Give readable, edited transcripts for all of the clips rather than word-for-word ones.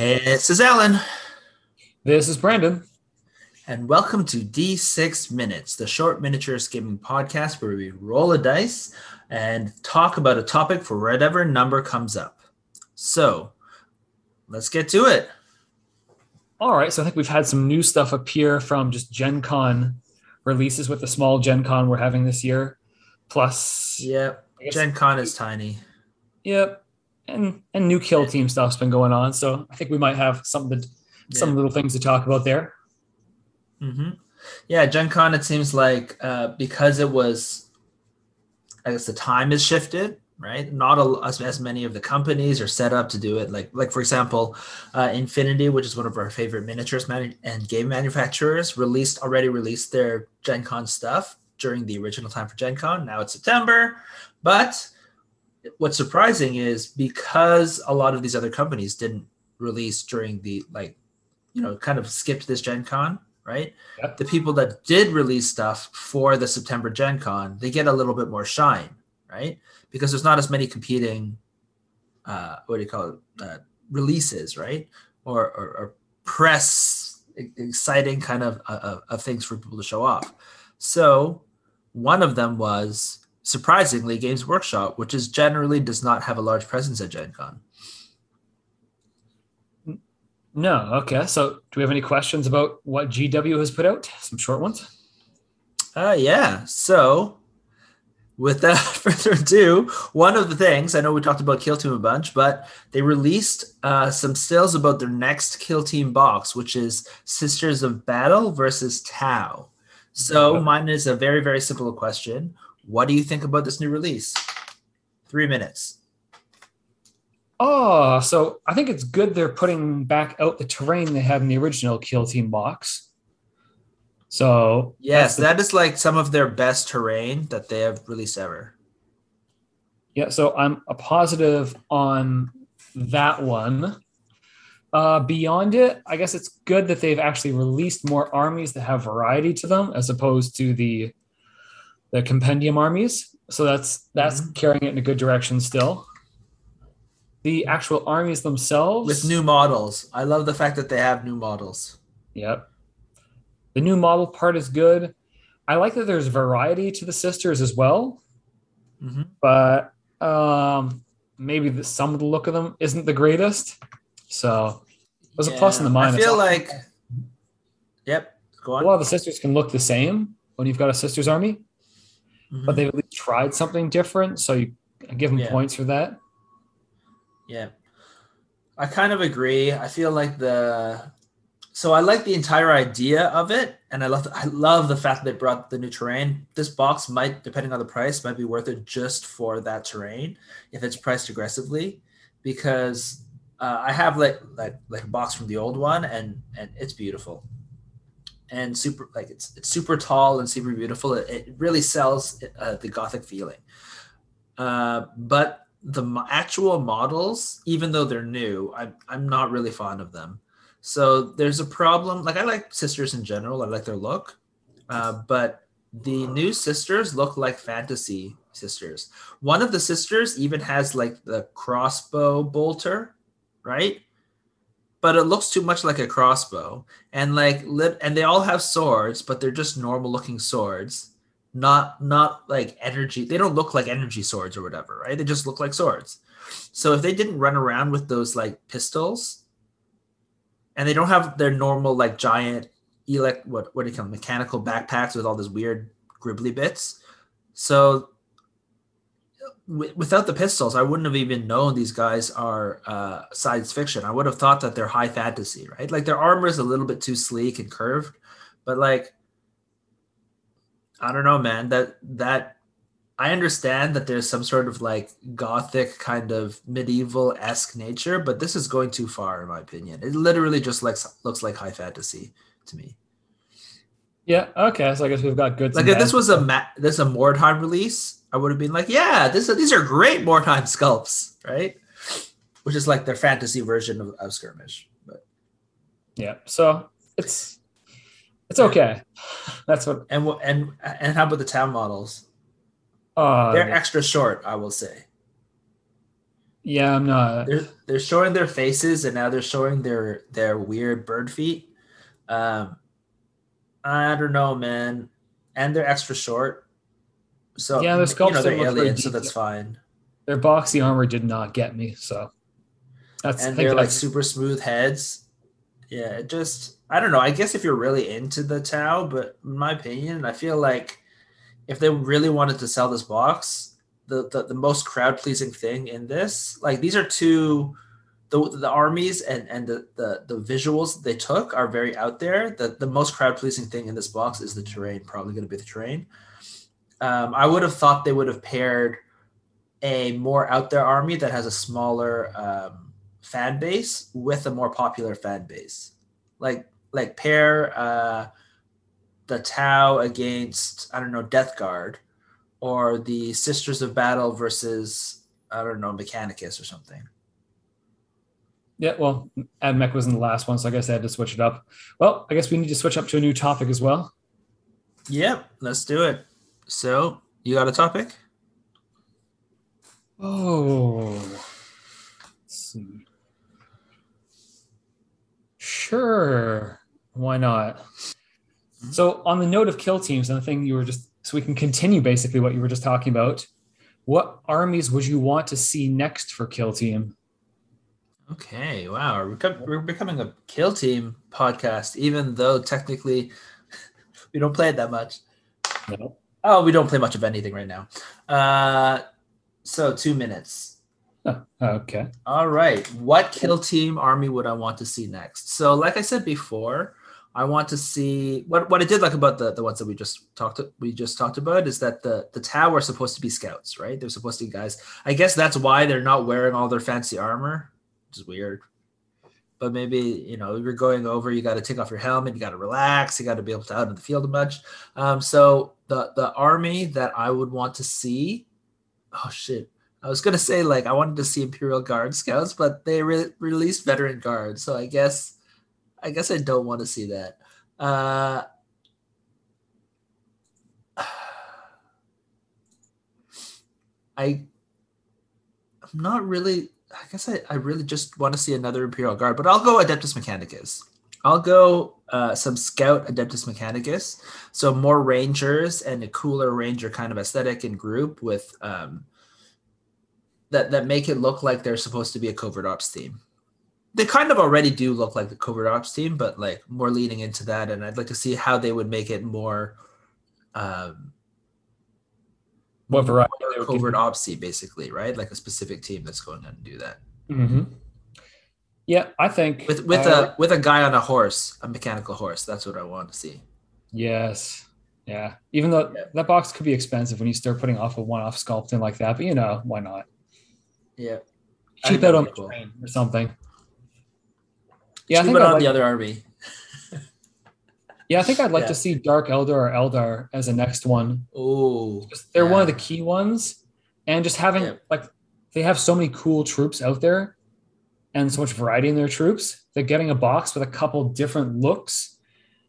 This is Alan. This is Brandon. And welcome to D6 Minutes, the short miniature skimming podcast where we roll a dice and talk about a topic for whatever number comes up. So let's get to it. All right. So I think we've had some new stuff appear from just Gen Con releases with the small Gen Con we're having this year. Plus, yep, Gen Con is tiny. Yep. And new Kill Team stuff's been going on, so I think we might have some little things to talk about there. Mm-hmm. Yeah, Gen Con, it seems like because it was, I guess the time has shifted, right? Not as many of the companies are set up to do it. Like for example, Infinity, which is one of our favorite miniatures and game manufacturers, already released their Gen Con stuff during the original time for Gen Con. Now it's September, but what's surprising is because a lot of these other companies didn't release during the, kind of skipped this Gen Con, right? Yep. The people that did release stuff for the September Gen Con, they get a little bit more shine, right? Because there's not as many competing, releases, right? Or press exciting kind of things for people to show off. So one of them was, surprisingly, Games Workshop, which is generally does not have a large presence at Gen Con. No. Okay. So do we have any questions about what GW has put out? Some short ones. Yeah. So without further ado, one of the things, I know we talked about Kill Team a bunch, but they released some stills about their next Kill Team box, which is Sisters of Battle versus Tau. So Mine is a very, very simple question. What do you think about this new release? 3 minutes. Oh, so I think it's good they're putting back out the terrain they had in the original Kill Team box. So yes, that is like some of their best terrain that they have released ever. Yeah, so I'm a positive on that one. Beyond it, I guess it's good that they've actually released more armies that have variety to them as opposed to the compendium armies. So that's carrying it in a good direction still. The actual armies themselves. With new models. I love the fact that they have new models. Yep. The new model part is good. I like that there's variety to the sisters as well. Mm-hmm. But maybe some of the look of them isn't the greatest. So there's a plus in the minus. I feel like, yep, go on. A lot of the sisters can look the same when you've got a sisters army. Mm-hmm. But they've at least tried something different, so I give them points for that. Yeah. I kind of agree. I feel like I like the entire idea of it, and I love the fact that they brought the new terrain. This box might, depending on the price, might be worth it just for that terrain if it's priced aggressively, because I have like a box from the old one, and it's beautiful. And super, like it's super tall and super beautiful. It really sells the Gothic feeling. But the actual models, even though they're new, I'm not really fond of them. So there's a problem. Like I like sisters in general. I like their look, but the new sisters look like fantasy sisters. One of the sisters even has like the crossbow bolter, right? But it looks too much like a crossbow, and and they all have swords, but they're just normal-looking swords, not like energy. They don't look like energy swords or whatever, right? They just look like swords. So if they didn't run around with those like pistols, and they don't have their normal like giant what do you call them, mechanical backpacks with all these weird gribbly bits, so without the pistols, I wouldn't have even known these guys are science fiction. I would have thought that they're high fantasy, right? Like their armor is a little bit too sleek and curved, but like, I don't know, man, that I understand that there's some sort of like Gothic kind of medieval-esque nature, but this is going too far in my opinion. It literally just looks like high fantasy to me. Yeah. Okay. So I guess we've got good. Like if this was a Mordheim release, I would have been like, yeah, these are great Mordheim sculpts, right? Which is like their fantasy version of skirmish. But yeah, so it's okay. That's what. And how about the town models? They're extra short, I will say. Yeah, I'm not. They're showing their faces, and now they're showing their weird bird feet. I don't know, man. And they're extra short. So yeah, their sculpts are alien, so that's fine. Their boxy armor did not get me, so. They're super smooth heads. Yeah, it just, I don't know. I guess if you're really into the Tau, but in my opinion, I feel like if they really wanted to sell this box, the most crowd-pleasing thing in this, like these are two, the armies and the visuals they took are very out there. The most crowd-pleasing thing in this box is the terrain, probably going to be the terrain. I would have thought they would have paired a more out there army that has a smaller fan base with a more popular fan base. Like pair the Tau against, I don't know, Death Guard, or the Sisters of Battle versus, I don't know, Mechanicus or something. Yeah, well, AdMech wasn't the last one, so I guess I had to switch it up. Well, I guess we need to switch up to a new topic as well. Yeah, let's do it. So, you got a topic? Oh, let's see. Sure, why not? Mm-hmm. So, on the note of kill teams, and the thing you were just, so we can continue basically what you were just talking about. What armies would you want to see next for Kill Team? Okay, wow. We're becoming a Kill Team podcast, even though technically we don't play it that much. No. Oh, we don't play much of anything right now. So 2 minutes. Oh, okay. All right. What Kill Team army would I want to see next? So like I said before, I want to see what I did like about the ones that we just talked about is that the Tau are supposed to be scouts, right? They're supposed to be guys. I guess that's why they're not wearing all their fancy armor, which is weird. But maybe, if you're going over, you got to take off your helmet, you got to relax, you got to be able to out in the field a bunch. So the army that I would want to see, oh shit, I was gonna say like I wanted to see Imperial Guard scouts, but they released Veteran Guard, so I guess I don't want to see that. I'm not really, I guess I really just want to see another Imperial Guard, but I'll go Adeptus Mechanicus. I'll go some Scout Adeptus Mechanicus. So more Rangers and a cooler Ranger kind of aesthetic and group with that make it look like they're supposed to be a covert ops team. They kind of already do look like the covert ops team, but like more leaning into that. And I'd like to see how they would make it more, what variety more covert opsy basically, right? Like a specific team that's going out and do that. Mm-hmm. Yeah, I think with a guy on a horse, a mechanical horse. That's what I want to see. Yes. Yeah. Even though that box could be expensive when you start putting off a one-off sculpting like that, but why not? Yeah. Cheap out on the train or something. Yeah, I think I'd like to see Dark Eldar or Eldar as the next one. Oh, they're one of the key ones, and just having like they have so many cool troops out there, and so much variety in their troops. They're getting a box with a couple different looks.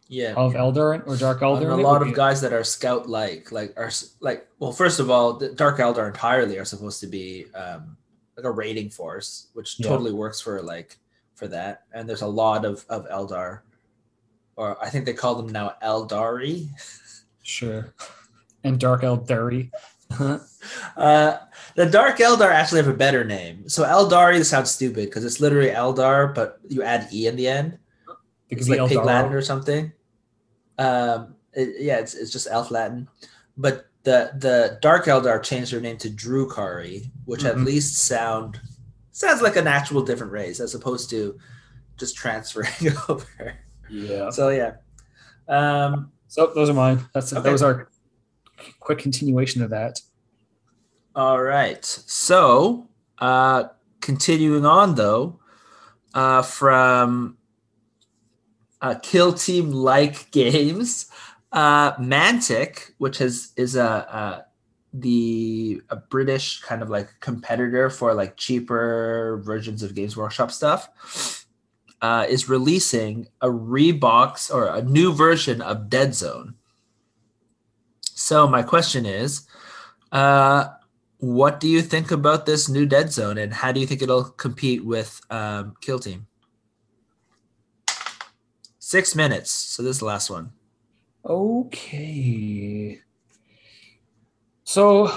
Yeah, of Eldar or Dark Eldar. And a lot of guys that are scout like are like. Well, first of all, the Dark Eldar entirely are supposed to be like a raiding force, which totally works for like. For that, and there's a lot of Eldar, or I think they call them now Aeldari. Sure, and Dark Eldari. The Dark Eldar actually have a better name. So Aeldari sounds stupid because it's literally Eldar, but you add e in the end. Because it's like Pig Latin or something. It's just Elf Latin, but the Dark Eldar changed their name to Drukhari, which at least sounds like an actual different race as opposed to just transferring over. Yeah. So, yeah. So those are mine. That was our quick continuation of that. All right. So continuing on, though, from Kill Team-like games, Mantic, which is a British kind of like competitor for like cheaper versions of Games Workshop stuff is releasing a rebox or a new version of Dead Zone. So my question is, What do you think about this new Dead Zone, and how do you think it'll compete with Kill Team? 6 minutes. So this is the last one. Okay. So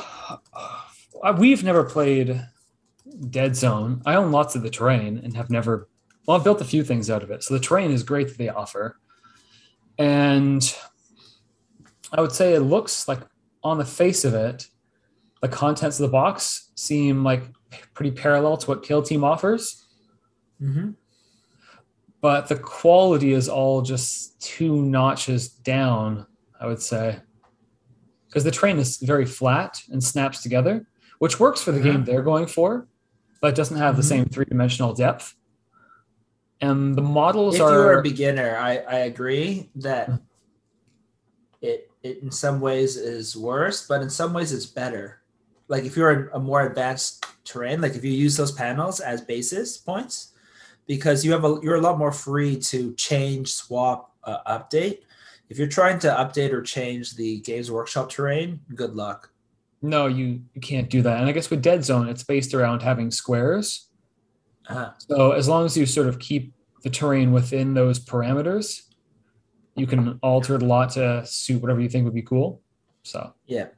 we've never played Dead Zone. I own lots of the terrain and have never... Well, I've built a few things out of it. So the terrain is great that they offer. And I would say it looks like, on the face of it, the contents of the box seem like pretty parallel to what Kill Team offers. Mm-hmm. But the quality is all just 2 notches down, I would say. Because the terrain is very flat and snaps together, which works for the game they're going for, but it doesn't have the same three-dimensional depth. And the models If you're a beginner, I agree that it in some ways is worse, but in some ways it's better. Like if you're a more advanced terrain, like if you use those panels as basis points, because you have you're a lot more free to change, swap, update. If you're trying to update or change the Games Workshop terrain, good luck. No, you can't do that. And I guess with Dead Zone, it's based around having squares. Uh-huh. So as long as you sort of keep the terrain within those parameters, you can alter it a lot to suit whatever you think would be cool. So yeah.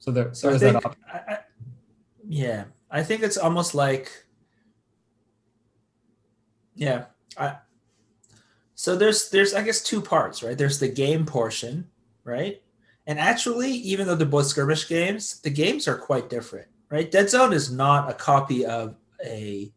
So there's that option. I think it's almost like. Yeah. So there's I guess 2 parts, right? There's the game portion, right? And actually, even though they're both skirmish games, the games are quite different, right? Dead Zone is not a copy of a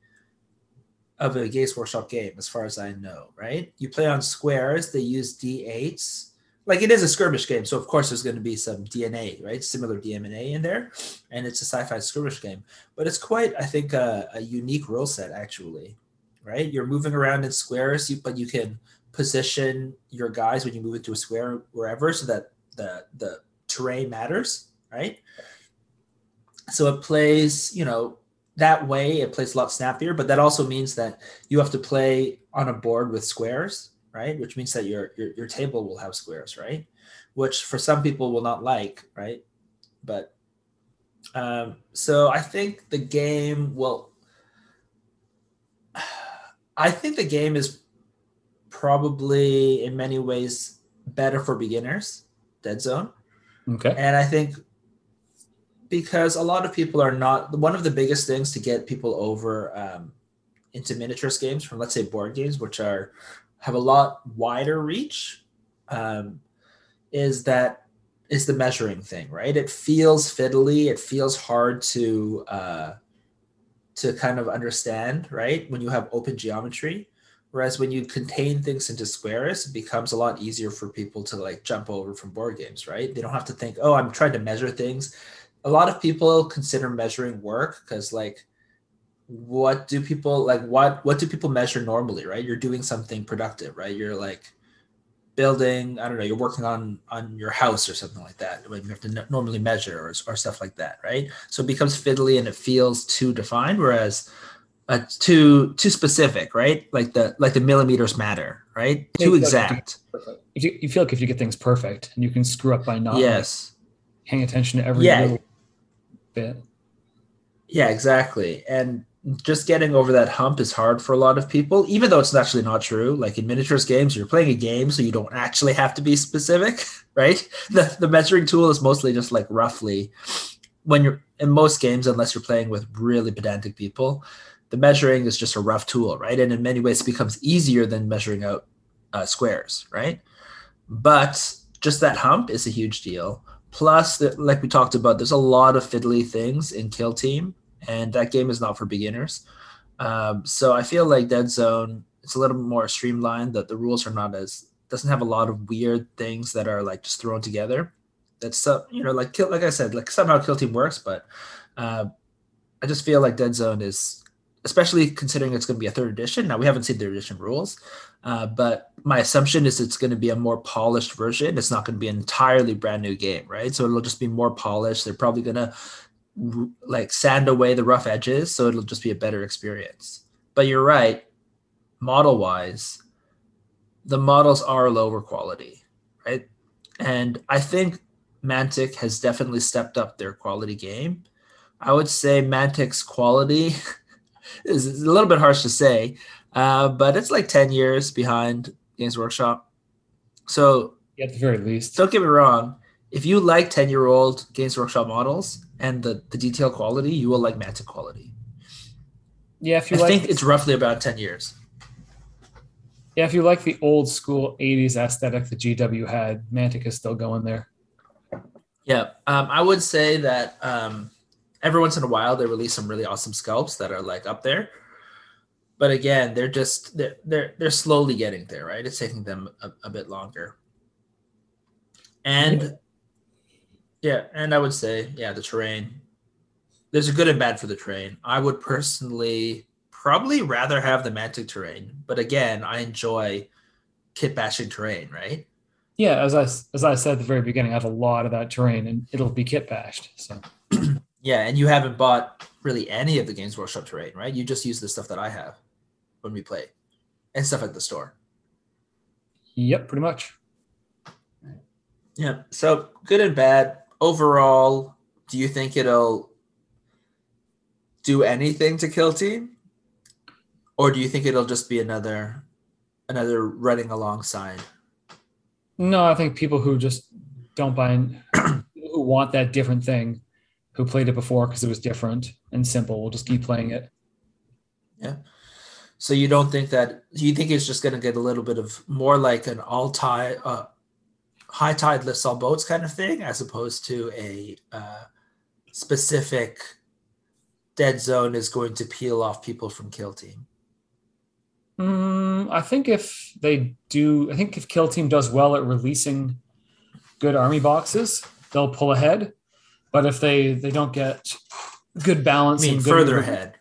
Games Workshop game, as far as I know, right? You play on squares, they use D8s. Like, it is a skirmish game, so of course there's going to be some DNA, right? Similar DNA in there, and it's a sci-fi skirmish game. But it's quite, I think, a unique rule set, actually, right? You're moving around in squares, but you can position your guys when you move into a square wherever so that the terrain matters, right? So it plays, that way it plays a lot snappier, but that also means that you have to play on a board with squares, right? Which means that your table will have squares, right? Which for some people will not like, right? But so I think the game is probably in many ways better for beginners, Dead Zone. Okay. And I think because a lot of people are not, one of the biggest things to get people over into miniatures games from, let's say, board games, which have a lot wider reach, is the measuring thing, right? It feels fiddly. It feels hard to kind of understand, right? When you have open geometry, whereas when you contain things into squares, it becomes a lot easier for people to like jump over from board games, right? They don't have to think, oh, I'm trying to measure things. A lot of people consider measuring work because, like, what do people measure normally, right? You're doing something productive, right? You're like building, I don't know, you're working on your house or something like that. You have to normally measure or stuff like that, right? So it becomes fiddly and it feels too defined, whereas too specific, right? Like the millimeters matter, right? Too exact. You feel like if you get things perfect and you can screw up by not paying attention to every little bit. Yeah, exactly. And just getting over that hump is hard for a lot of people, even though it's actually not true. Like in miniatures games, you're playing a game, so you don't actually have to be specific, right? The measuring tool is mostly just like roughly. When you're in most games, unless you're playing with really pedantic people, the measuring is just a rough tool, right? And in many ways, it becomes easier than measuring out squares, right? But just that hump is a huge deal. Plus, like we talked about, there's a lot of fiddly things in Kill Team, and that game is not for beginners. So I feel like Dead Zone, it's a little more streamlined, that the rules are not as, doesn't have a lot of weird things that are like just thrown together. That's, like I said, like somehow Kill Team works, but I just feel like Dead Zone is, especially considering it's going to be a 3rd edition. Now, we haven't seen 3rd edition rules, but my assumption is it's going to be a more polished version. It's not going to be an entirely brand new game, right? So it'll just be more polished. They're probably going to like sand away the rough edges, so it'll just be a better experience. But you're right, model-wise, the models are lower quality, right? And I think Mantic has definitely stepped up their quality game. I would say Mantic's quality is a little bit harsh to say, but it's like 10 years behind Games Workshop. So at the very least, don't get me wrong. If you like 10-year-old Games Workshop models and the detail quality, you will like Mantic quality. Yeah, if you I think it's roughly about 10 years. Yeah, if you like the old school 80s aesthetic that GW had, Mantic is still going there. Yeah, I would say that every once in a while they release some really awesome sculpts that are like up there. But again, they're just they're slowly getting there, right? It's taking them a bit longer. And yeah, and I would say, yeah, the terrain. There's a good and bad for the terrain. I would personally probably rather have the Mantic terrain, but again, I enjoy kit bashing terrain, right? Yeah, as I said at the very beginning, I have a lot of that terrain, and it'll be kit bashed. So yeah, and you haven't bought really any of the Games Workshop terrain, right? You just use the stuff that I have when we play, and stuff at the store. Yep, pretty much. Yeah, so good and bad. Overall, do you think it'll do anything to Kill Team? Or do you think it'll just be another running alongside? No, I think people who just don't buy in, who want that different thing, who played it before because it was different and simple, will just keep playing it. Yeah. So you don't think that, you think it's just going to get a little bit of more like an high tide lifts all boats kind of thing, as opposed to a specific Dead Zone is going to peel off people from Kill Team? I think if Kill Team does well at releasing good army boxes, they'll pull ahead. But if they don't get good balance, I mean, further ahead.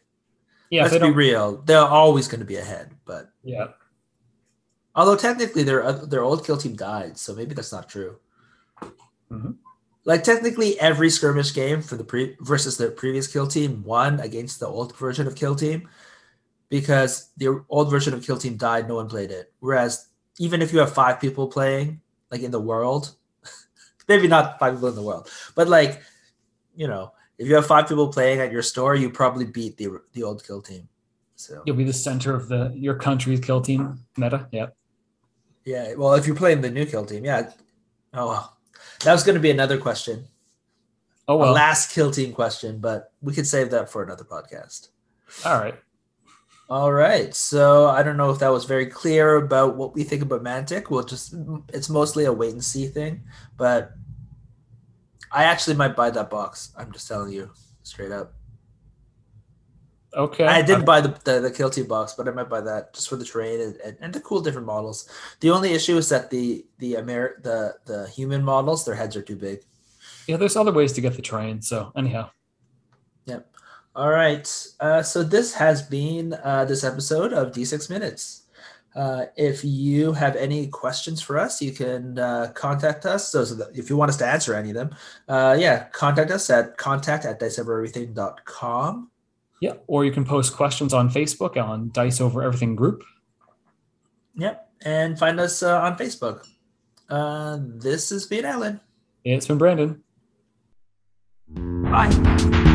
Yeah, let's be real. They're always going to be ahead, but yeah. Although technically their old Kill Team died, so maybe that's not true. Mm-hmm. Like technically every skirmish game for versus the previous Kill Team won against the old version of Kill Team, because the old version of Kill Team died, no one played it. Whereas even if you have 5 people playing, like in the world, maybe not 5 people in the world, but like, you know, if you have 5 people playing at your store, you probably beat the old Kill Team. So you'll be the center of your country's Kill Team meta. Yeah. Yeah, well, if you're playing the new Kill Team, yeah. Oh, well. That was going to be another question. Oh, well. A last Kill Team question, but we could save that for another podcast. All right. So I don't know if that was very clear about what we think about Mantic. It's mostly a wait and see thing, but I actually might buy that box. I'm just telling you straight up. Okay. I didn't buy the Kill Team box, but I might buy that just for the terrain and the cool different models. The only issue is that the human models, their heads are too big. Yeah, there's other ways to get the terrain. So anyhow. Yep. All right. So this has been this episode of D6 Minutes. If you have any questions for us, you can contact us. So that if you want us to answer any of them, contact us at contact@diceovereverything.com. Yeah, or you can post questions on Facebook on Dice Over Everything group. Yep, and find us on Facebook. This has been Alan. It's been Brandon. Bye.